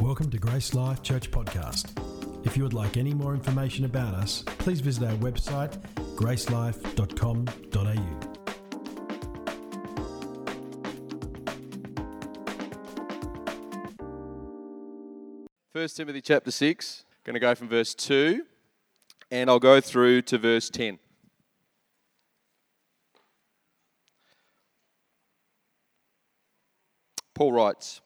Welcome to Grace Life Church Podcast. If you would like any more information about us, please visit our website, gracelife.com.au. First Timothy chapter 6, I'm going to go from verse 2, and I'll go through to verse 10. Paul writes,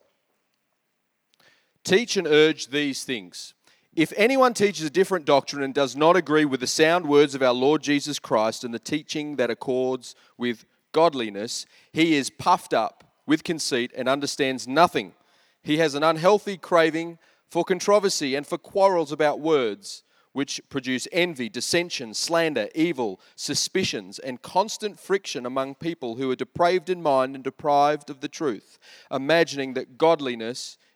"Teach and urge these things. If anyone teaches a different doctrine and does not agree with the sound words of our Lord Jesus Christ and the teaching that accords with godliness, he is puffed up with conceit and understands nothing. He has an unhealthy craving for controversy and for quarrels about words, which produce envy, dissension, slander, evil, suspicions, and constant friction among people who are depraved in mind and deprived of the truth, imagining that godliness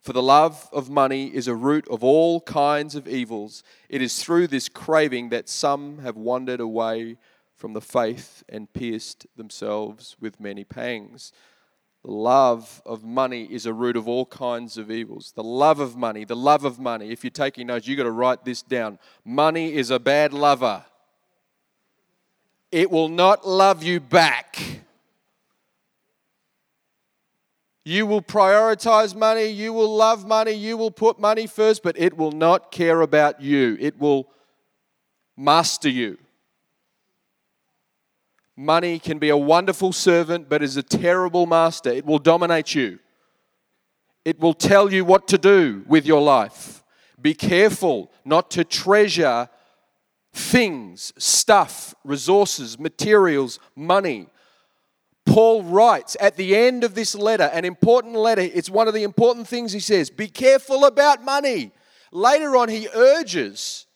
For the love of money is a root of all kinds of evils. It is through this craving that some have wandered away from the faith and pierced themselves with many pangs." The love of money is a root of all kinds of evils. The love of money, the love of money. If you're taking notes, you've got to write this down. Money is a bad lover. It will not love you back. You will prioritize money, you will love money, you will put money first, but it will not care about you. It will master you. Money can be a wonderful servant, but is a terrible master. It will dominate you. It will tell you what to do with your life. Be careful not to treasure things, stuff, resources, materials, money. Paul writes at the end of this letter, an important letter, it's one of the important things he says, be careful about money. Later on, he urges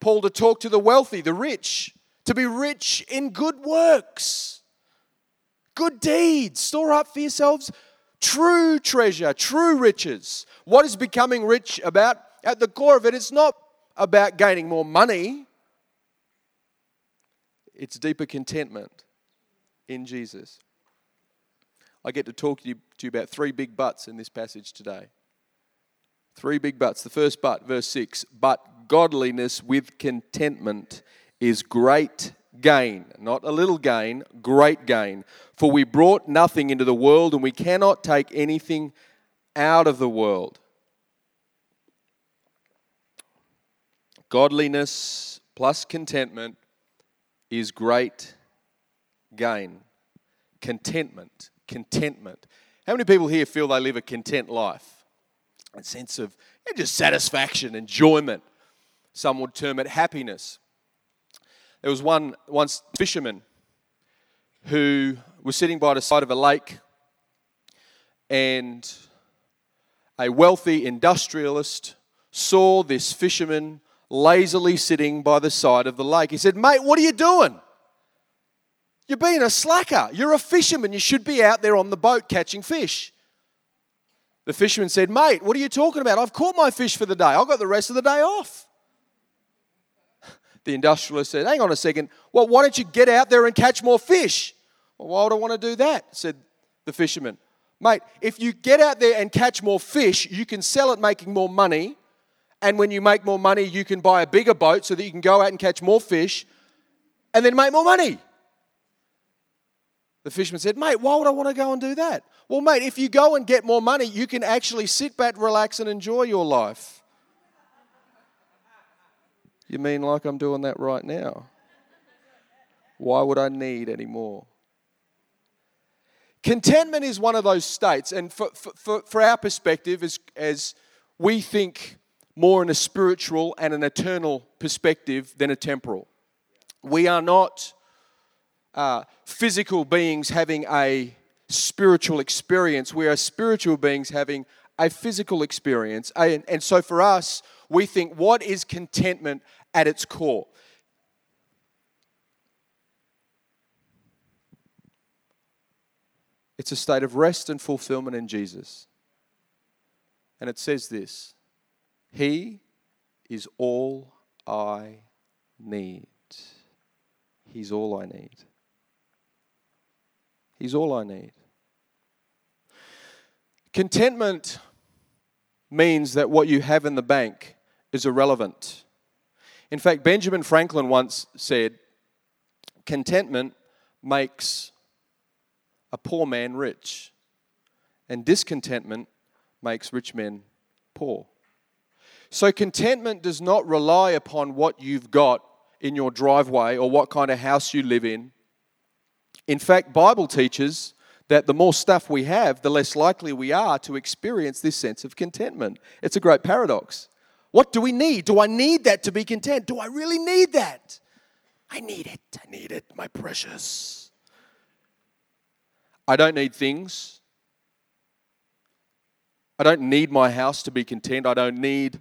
Paul to talk to the wealthy, the rich, to be rich in good works, good deeds. Store up for yourselves true treasure, true riches. What is becoming rich about? At the core of it, it's not about gaining more money. It's deeper contentment in Jesus. I get to talk to you about three big buts in this passage today. Three big buts. The first but, verse 6, "But godliness with contentment is great gain." Not a little gain, great gain. "For we brought nothing into the world, and we cannot take anything out of the world." Godliness plus contentment is great gain. Contentment. Contentment. How many people here feel they live a content life? A sense of just satisfaction, enjoyment. Some would term it happiness. There was once a fisherman who was sitting by the side of a lake, and a wealthy industrialist saw this fisherman lazily sitting by the side of the lake. He said, "Mate, what are you doing? You're being a slacker. You're a fisherman. You should be out there on the boat catching fish." The fisherman said, "Mate, what are you talking about? I've caught my fish for the day. I've got the rest of the day off." The industrialist said, "Hang on a second. Well, why don't you get out there and catch more fish?" "Well, why would I want to do that?" said the fisherman. "Mate, if you get out there and catch more fish, you can sell it making more money. And when you make more money, you can buy a bigger boat so that you can go out and catch more fish and then make more money." The fisherman said, "Mate, why would I want to go and do that?" "Well, mate, if you go and get more money, you can actually sit back, relax, and enjoy your life." "You mean like I'm doing that right now? Why would I need any more?" Contentment is one of those states, and for our perspective, as we think more in a spiritual and an eternal perspective than a temporal. We are not physical beings having a spiritual experience. We are spiritual beings having a physical experience. And so for us, we think, what is contentment at its core? It's a state of rest and fulfillment in Jesus. And it says this, He is all I need. He's all I need. He's all I need. Contentment means that what you have in the bank is irrelevant. In fact, Benjamin Franklin once said, contentment makes a poor man rich, and discontentment makes rich men poor. So contentment does not rely upon what you've got in your driveway or what kind of house you live in. In fact, Bible teaches that the more stuff we have, the less likely we are to experience this sense of contentment. It's a great paradox. What do we need? Do I need that to be content? Do I really need that? I need it, my precious. I don't need things. I don't need my house to be content. I don't need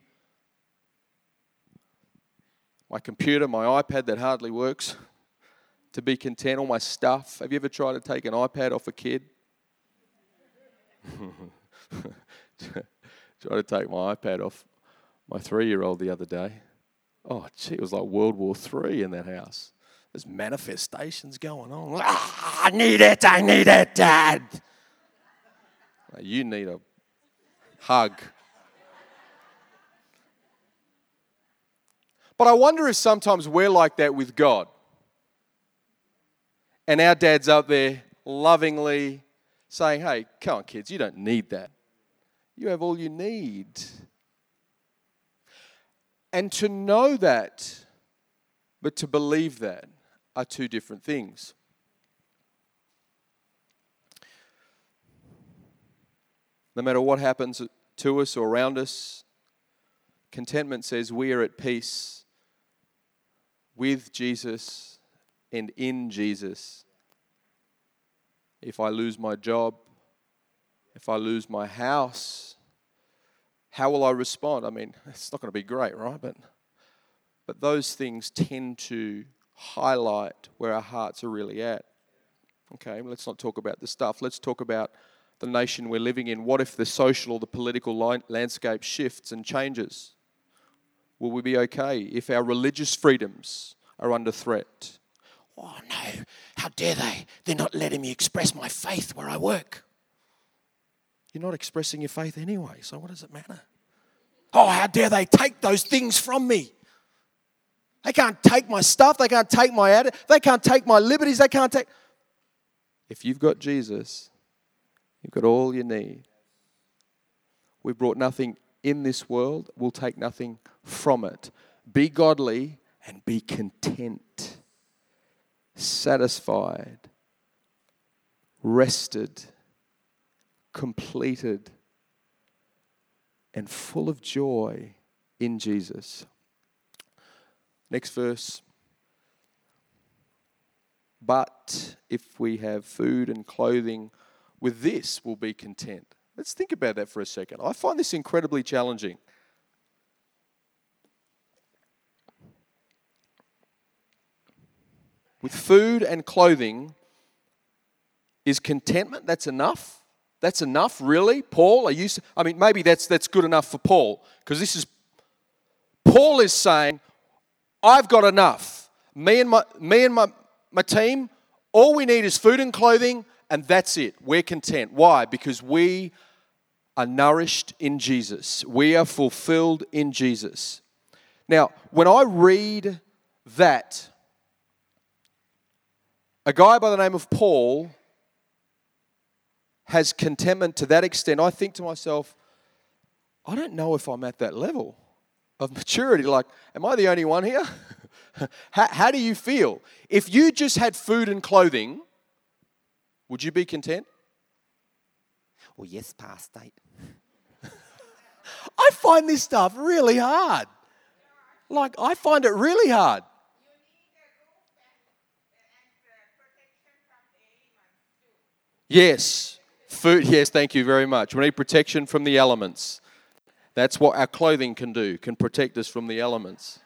my computer, my iPad that hardly works to be content, all my stuff. Have you ever tried to take an iPad off a kid? Tried to take my iPad off my 3-year-old the other day. Oh, gee, it was like World War III in that house. There's manifestations going on. Ah, I need it, Dad. You need a hug. But I wonder if sometimes we're like that with God. And our dad's up there lovingly saying, hey, come on, kids, you don't need that. You have all you need. And to know that, but to believe that, are two different things. No matter what happens to us or around us, contentment says we are at peace with Jesus and in Jesus. If I lose my job, if I lose my house, how will I respond? I mean, it's not going to be great, right? But those things tend to highlight where our hearts are really at. Okay, let's not talk about the stuff. Let's talk about the nation we're living in. What if the social or the political landscape shifts and changes? Will we be okay if our religious freedoms are under threat? Oh no, how dare they? They're not letting me express my faith where I work. You're not expressing your faith anyway, so what does it matter? Oh, how dare they take those things from me? They can't take my stuff, they can't take my attitude, they can't take my liberties, they can't take... If you've got Jesus, you've got all you need. We brought nothing in this world, we'll take nothing from it. Be godly and be content. Satisfied, rested, completed, and full of joy in Jesus. Next verse. But if we have food and clothing, with this we'll be content. Let's think about that for a second. I find this incredibly challenging. With food and clothing, is contentment? That's enough? That's enough, really? Paul, I mean, maybe that's good enough for Paul, because Paul is saying, I've got enough. Me and my team, all we need is food and clothing, and that's it. We're content. Why? Because we are nourished in Jesus. We are fulfilled in Jesus. Now, when I read that, a guy by the name of Paul has contentment to that extent. I think to myself, I don't know if I'm at that level of maturity. Like, am I the only one here? How do you feel? If you just had food and clothing, would you be content? Well, yes, Pastor. I find this stuff really hard. Like, I find it really hard. Yes, food, yes, thank you very much. We need protection from the elements. That's what our clothing can do, can protect us from the elements.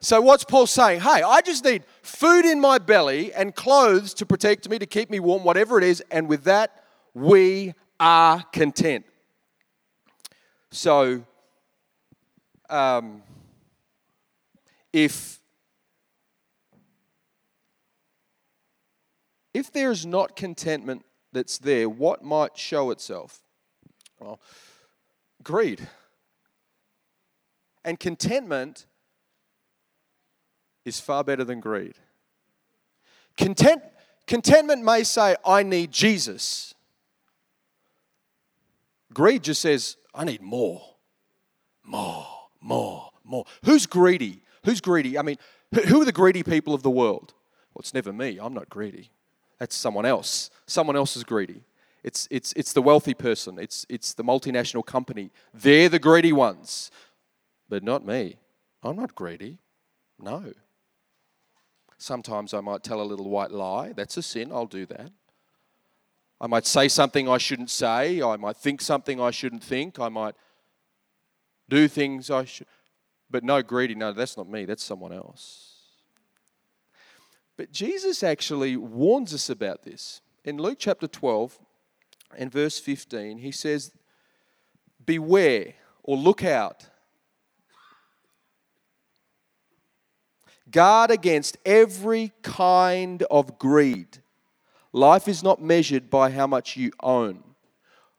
So what's Paul saying? Hey, I just need food in my belly and clothes to protect me, to keep me warm, whatever it is. And with that, we are content. So if there is not contentment that's there, what might show itself? Well, greed. And contentment is far better than greed. Contentment may say, I need Jesus. Greed just says, I need more. Who's greedy? I mean, who are the greedy people of the world? Well, it's never me. I'm not greedy. That's someone else. Someone else is greedy. It's the wealthy person. It's the multinational company. They're the greedy ones. But not me. I'm not greedy. No. Sometimes I might tell a little white lie. That's a sin. I'll do that. I might say something I shouldn't say. I might think something I shouldn't think. I might do things I should. But no, greedy. No, that's not me. That's someone else. But Jesus actually warns us about this. In Luke chapter 12 and verse 15, he says, beware or look out. Guard against every kind of greed. Life is not measured by how much you own.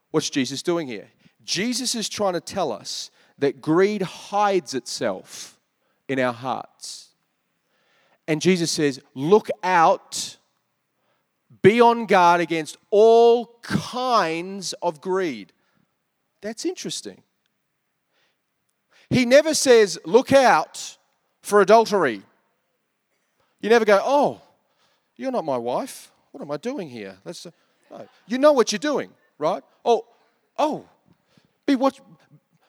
What's Jesus doing here? Jesus is trying to tell us that greed hides itself in our hearts. And Jesus says, look out, be on guard against all kinds of greed. That's interesting. He never says, look out for adultery. You never go, oh, you're not my wife. What am I doing here? No. You know what you're doing, right? Oh,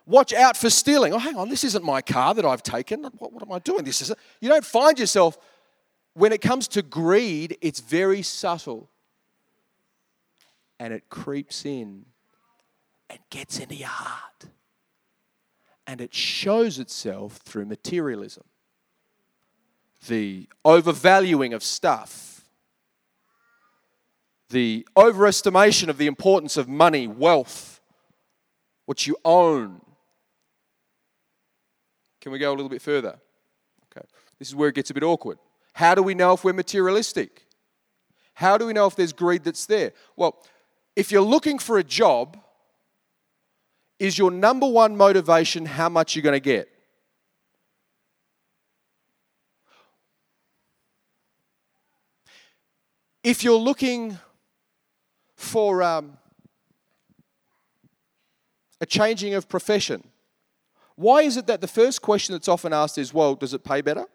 watch out for stealing. Oh, hang on, this isn't my car that I've taken. What am I doing? This isn't. You don't find yourself, when it comes to greed, it's very subtle. And it creeps in and gets into your heart. And it shows itself through materialism. The overvaluing of stuff. The overestimation of the importance of money, wealth, what you own. Can we go a little bit further? Okay. This is where it gets a bit awkward. How do we know if we're materialistic? How do we know if there's greed that's there? Well, if you're looking for a job, is your number one motivation how much you're going to get? If you're looking for a changing of profession, why is it that the first question that's often asked is, well, does it pay better?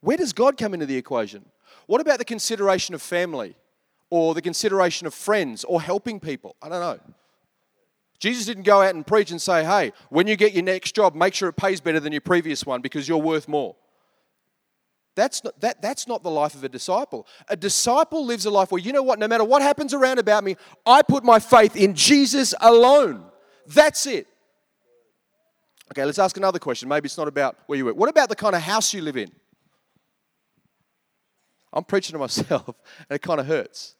Where does God come into the equation? What about the consideration of family or the consideration of friends or helping people? I don't know. Jesus didn't go out and preach and say, hey, when you get your next job, make sure it pays better than your previous one because you're worth more. That's not the life of a disciple. A disciple lives a life where, you know what, no matter what happens around about me, I put my faith in Jesus alone. That's it. Okay, let's ask another question. Maybe it's not about where you work. What about the kind of house you live in? I'm preaching to myself, and it kind of hurts.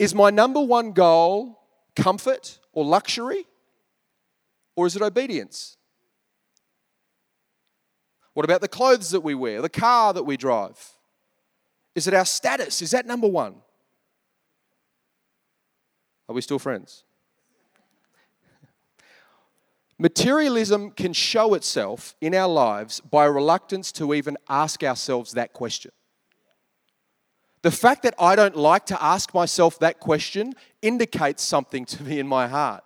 Is my number one goal comfort or luxury? Or is it obedience? What about the clothes that we wear, the car that we drive? Is it our status? Is that number one? Are we still friends? Materialism can show itself in our lives by a reluctance to even ask ourselves that question. The fact that I don't like to ask myself that question indicates something to me in my heart.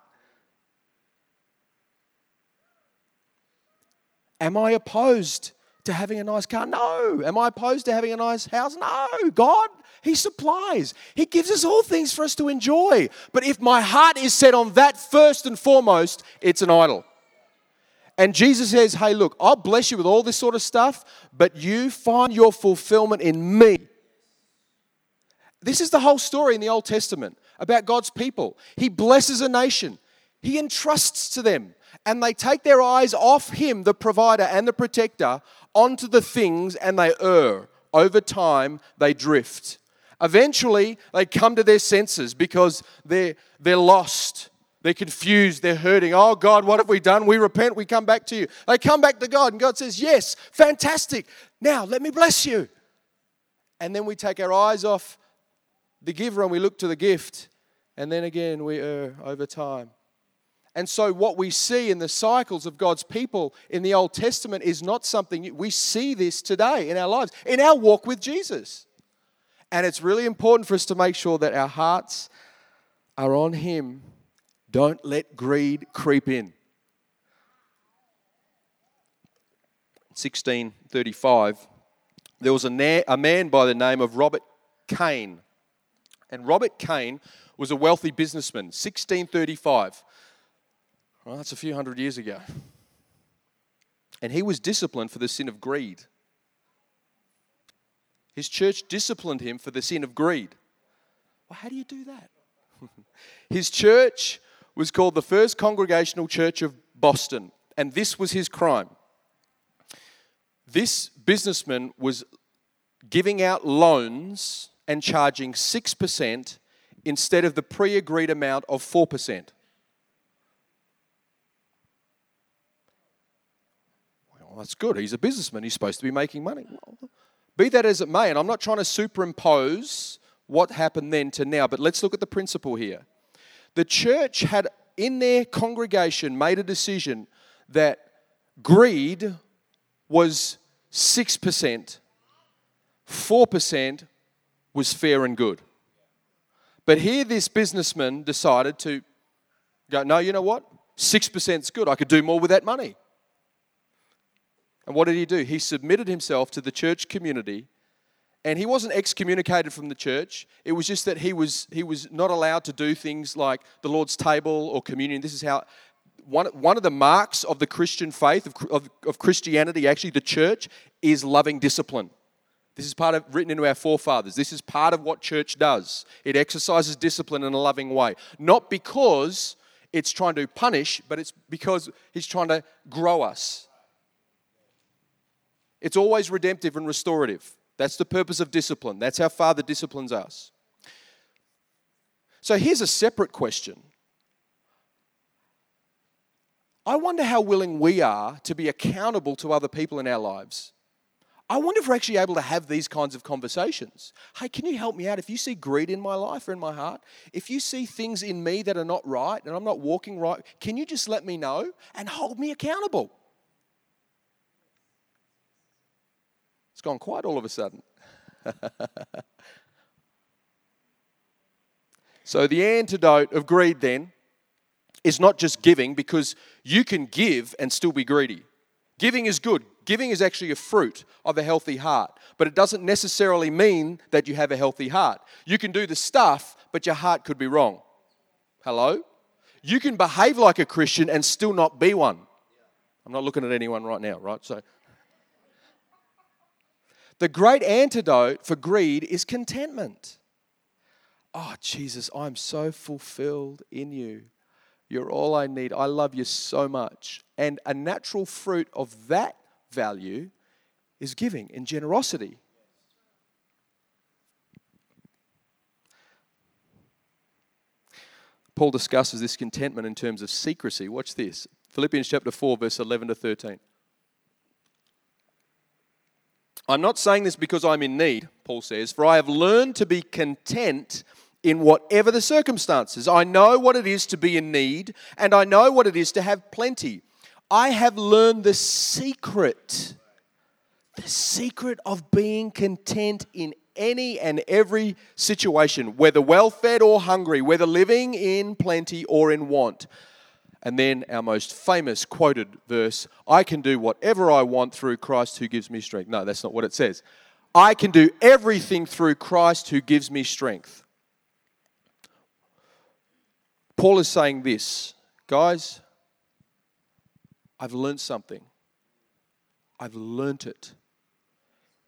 Am I opposed to having a nice car? No. Am I opposed to having a nice house? No. God, He supplies. He gives us all things for us to enjoy. But if my heart is set on that first and foremost, it's an idol. And Jesus says, hey, look, I'll bless you with all this sort of stuff, but you find your fulfillment in me. This is the whole story in the Old Testament about God's people. He blesses a nation. He entrusts to them and they take their eyes off him, the provider and the protector, onto the things, and they err. Over time, they drift. Eventually, they come to their senses because they're lost. They're confused. They're hurting. Oh, God, what have we done? We repent. We come back to you. They come back to God, and God says, yes, fantastic. Now, let me bless you. And then we take our eyes off the giver and we look to the gift. And then again, we err over time. And so what we see in the cycles of God's people in the Old Testament is not something new. We see this today in our lives, in our walk with Jesus. And it's really important for us to make sure that our hearts are on him. Don't let greed creep in. 1635, there was a man by the name of Robert Kane. And Robert Kane was a wealthy businessman, 1635. Well, that's a few hundred years ago. And he was disciplined for the sin of greed. His church disciplined him for the sin of greed. Well, how do you do that? His church was called the First Congregational Church of Boston, and this was his crime. This businessman was giving out loans and charging 6% instead of the pre-agreed amount of 4%. Well, that's good. He's a businessman. He's supposed to be making money. Well, be that as it may, and I'm not trying to superimpose what happened then to now, but let's look at the principle here. The church had in their congregation made a decision that greed was 6%, 4% was fair and good. But here this businessman decided to go, no, you know what? 6%'s good. I could do more with that money. And what did he do? He submitted himself to the church community. And he wasn't excommunicated from the church. It was just that he was not allowed to do things like the Lord's table or communion. This is how one of the marks of the Christian faith, of Christianity, actually, the church, is loving discipline. This is part of written into our forefathers. This is part of what church does. It exercises discipline in a loving way. Not because it's trying to punish, but it's because he's trying to grow us. It's always redemptive and restorative. That's the purpose of discipline. That's how Father disciplines us. So here's a separate question. I wonder how willing we are to be accountable to other people in our lives. I wonder if we're actually able to have these kinds of conversations. Hey, can you help me out? If you see greed in my life or in my heart, if you see things in me that are not right and I'm not walking right, can you just let me know and hold me accountable? It's gone quiet all of a sudden. So the antidote of greed then is not just giving, because you can give and still be greedy. Giving is good. Giving is actually a fruit of a healthy heart. But it doesn't necessarily mean that you have a healthy heart. You can do the stuff, but your heart could be wrong. Hello? You can behave like a Christian and still not be one. I'm not looking at anyone right now, right? So the great antidote for greed is contentment. Oh, Jesus, I'm so fulfilled in you. You're all I need. I love you so much. And a natural fruit of that value is giving and generosity. Paul discusses this contentment in terms of secrecy. Watch this. Philippians chapter 4, verse 11 to 13. I'm not saying this because I'm in need, Paul says, for I have learned to be content in whatever the circumstances. I know what it is to be in need, and I know what it is to have plenty. I have learned the secret of being content in any and every situation, whether well-fed or hungry, whether living in plenty or in want. And then our most famous quoted verse, I can do whatever I want through Christ who gives me strength. No, that's not what it says. I can do everything through Christ who gives me strength. Paul is saying this, guys, I've learned something. I've learned it.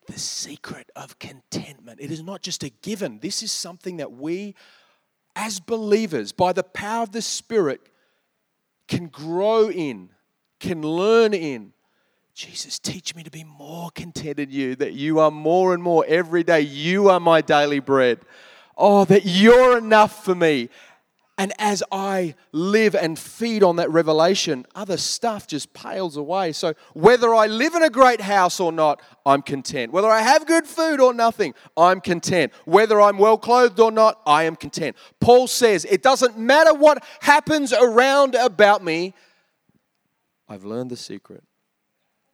The secret of contentment. It is not just a given. This is something that we, as believers, by the power of the Spirit, can grow in, can learn in. Jesus, teach me to be more content in you, that you are more and more every day. You are my daily bread. Oh, that you're enough for me. And as I live and feed on that revelation, other stuff just pales away. So whether I live in a great house or not, I'm content. Whether I have good food or nothing, I'm content. Whether I'm well clothed or not, I am content. Paul says, it doesn't matter what happens around about me, I've learned the secret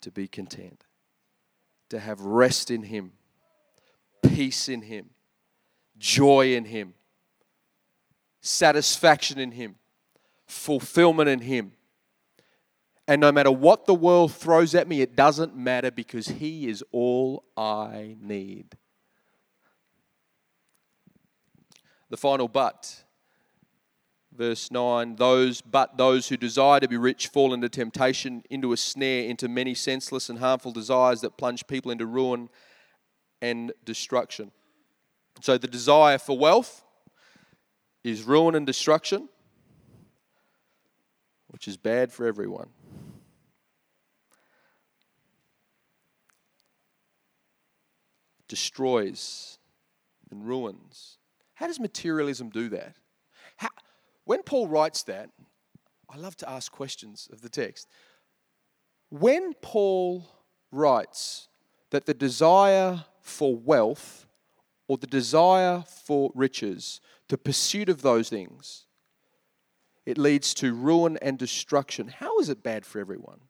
to be content, to have rest in him, peace in him, joy in him, satisfaction in him, fulfillment in him. And no matter what the world throws at me, it doesn't matter because he is all I need. The final but, verse 9, those who desire to be rich fall into temptation, into a snare, into many senseless and harmful desires that plunge people into ruin and destruction. So the desire for wealth is ruin and destruction, which is bad for everyone. Destroys and ruins. How does materialism do that? When Paul writes that, I love to ask questions of the text. When Paul writes that the desire for wealth or the desire for riches, the pursuit of those things, it leads to ruin and destruction. How is it bad for everyone?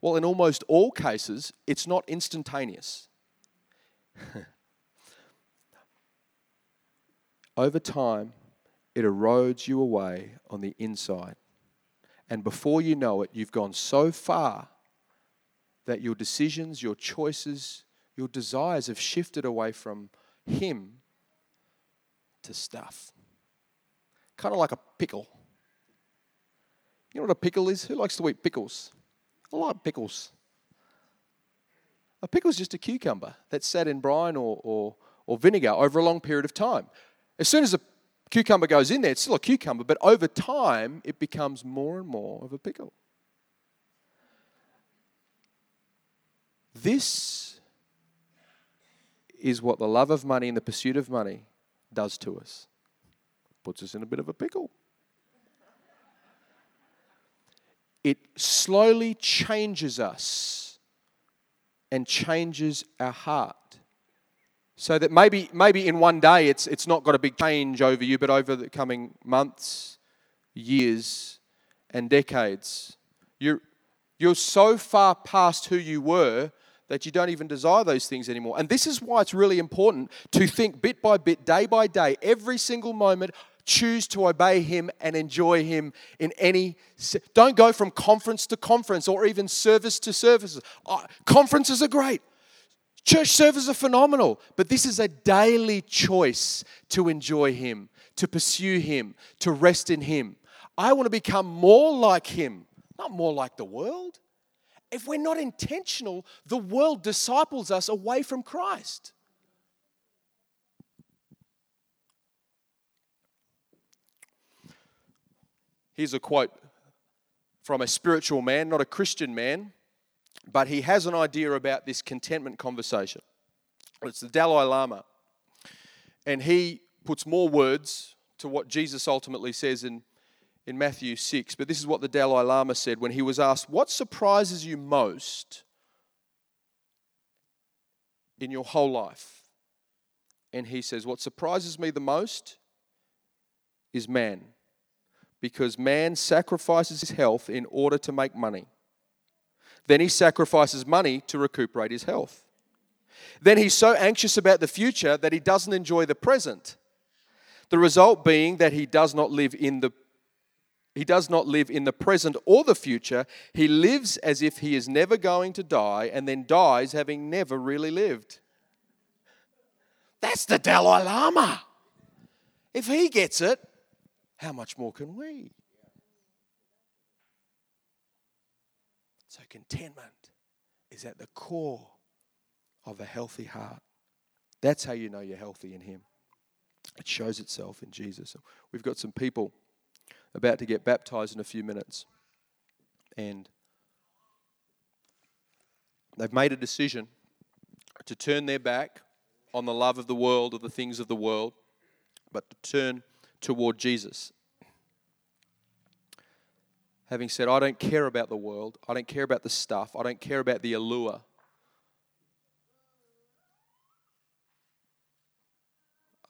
Well, in almost all cases, it's not instantaneous. Over time, it erodes you away on the inside. And before you know it, you've gone so far that your decisions, your choices, your desires have shifted away from him to stuff. Kind of like a pickle. You know what a pickle is? Who likes to eat pickles? I like pickles. A pickle is just a cucumber that's sat in brine or vinegar over a long period of time. As soon as a cucumber goes in there, it's still a cucumber, but over time, it becomes more and more of a pickle. This is what the love of money and the pursuit of money does to us. Puts us in a bit of a pickle. It slowly changes us and changes our heart. So that maybe in one day it's not got a big change over you, but over the coming months, years, and decades, you're so far past who you were that you don't even desire those things anymore. And this is why it's really important to think bit by bit, day by day, every single moment, choose to obey him and enjoy him in any... Don't go from conference to conference or even service to services. Conferences are great. Church services are phenomenal. But this is a daily choice to enjoy him, to pursue him, to rest in him. I want to become more like him, not more like the world. If we're not intentional, the world disciples us away from Christ. Here's a quote from a spiritual man, not a Christian man, but he has an idea about this contentment conversation. It's the Dalai Lama. And he puts more words to what Jesus ultimately says in Matthew 6, but this is what the Dalai Lama said when he was asked, what surprises you most in your whole life? And he says, what surprises me the most is man, because man sacrifices his health in order to make money. Then he sacrifices money to recuperate his health. Then he's so anxious about the future that he doesn't enjoy the present. The result being that he does not live in the present or the future. He lives as if he is never going to die and then dies having never really lived. That's the Dalai Lama. If he gets it, how much more can we? So contentment is at the core of a healthy heart. That's how you know you're healthy in him. It shows itself in Jesus. We've got some people about to get baptized in a few minutes. end. They've made a decision to turn their back on the love of the world or the things of the world, but to turn toward Jesus. Having said, I don't care about the world, I don't care about the stuff, I don't care about the allure.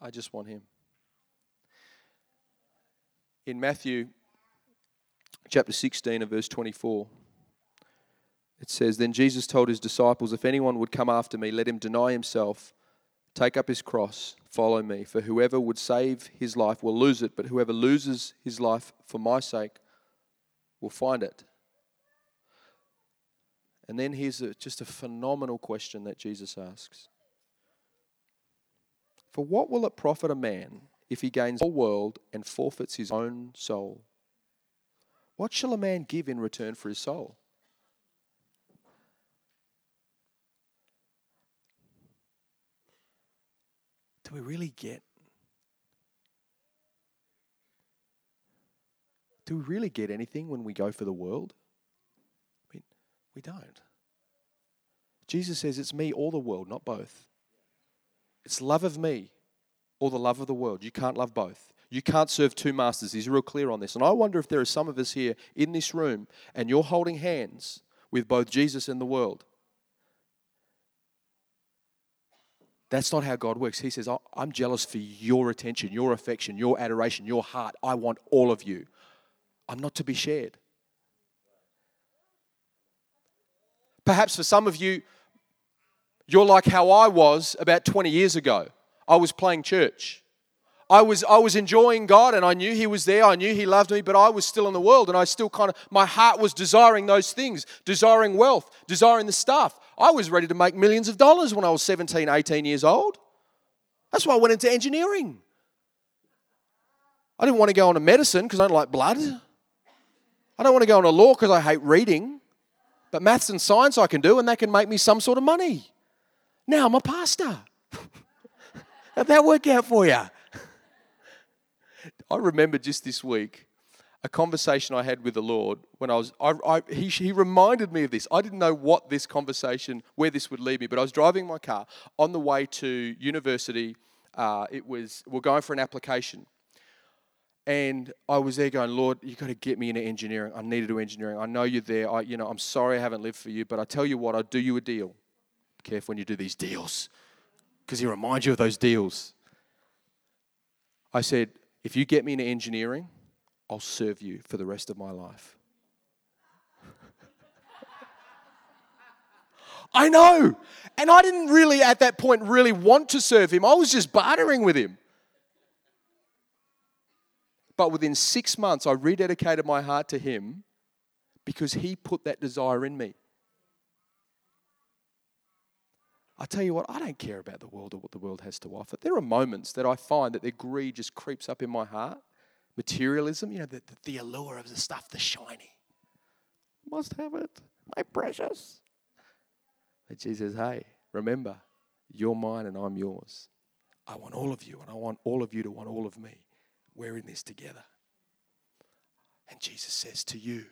I just want him. In Matthew chapter 16 and verse 24, it says, "Then Jesus told his disciples, 'If anyone would come after me, let him deny himself, take up his cross, follow me. For whoever would save his life will lose it, but whoever loses his life for my sake will find it.'" And then here's just a phenomenal question that Jesus asks. "For what will it profit a man if he gains the whole world and forfeits his own soul? What shall a man give in return for his soul?" Do we really get? Do we really get anything when we go for the world? I mean, we don't. Jesus says it's me or the world, not both. It's love of me or the love of the world. You can't love both. You can't serve two masters. He's real clear on this. And I wonder if there are some of us here in this room and you're holding hands with both Jesus and the world. That's not how God works. He says, I'm jealous for your attention, your affection, your adoration, your heart. I want all of you. I'm not to be shared. Perhaps for some of you, you're like how I was about 20 years ago. I was playing church. I was enjoying God, and I knew he was there. I knew he loved me, but I was still in the world, and I still my heart was desiring those things, desiring wealth, desiring the stuff. I was ready to make millions of dollars when I was 17, 18 years old. That's why I went into engineering. I didn't want to go into medicine because I don't like blood. I don't want to go into law because I hate reading. But maths and science I can do, and that can make me some sort of money. Now I'm a pastor. How'd that work out for you? I remember just this week a conversation I had with the Lord when I was. He reminded me of this. I didn't know what this conversation, where this would lead me, but I was driving my car on the way to university. We're going for an application. And I was there going, Lord, you've got to get me into engineering. I need to do engineering. I know you're there. I'm sorry I haven't lived for you, but I tell you what, I'll do you a deal. Be careful when you do these deals because he reminds you of those deals. I said, if you get me into engineering, I'll serve you for the rest of my life. I know. And I didn't really at that point really want to serve him. I was just bartering with him. But within 6 months, I rededicated my heart to him because he put that desire in me. I tell you what, I don't care about the world or what the world has to offer. There are moments that I find that their greed just creeps up in my heart. Materialism, the allure of the stuff, the shiny. Must have it, my precious. But Jesus says, hey, remember, you're mine and I'm yours. I want all of you, and I want all of you to want all of me. We're in this together. And Jesus says to you,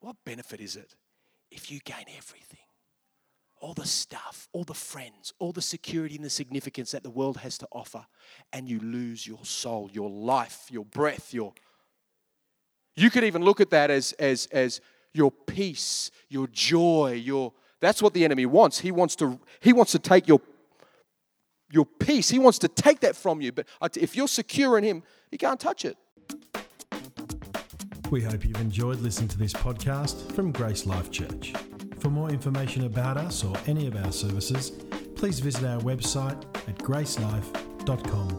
what benefit is it if you gain everything? All the stuff, all the friends, all the security and the significance that the world has to offer, and you lose your soul, your life, your breath, your... You could even look at that as your peace, your joy, your... That's what the enemy wants. He wants to take your peace. He wants to take that from you. But if you're secure in him, he can't touch it. We hope you've enjoyed listening to this podcast from Grace Life Church. For more information about us or any of our services, please visit our website at gracelife.com.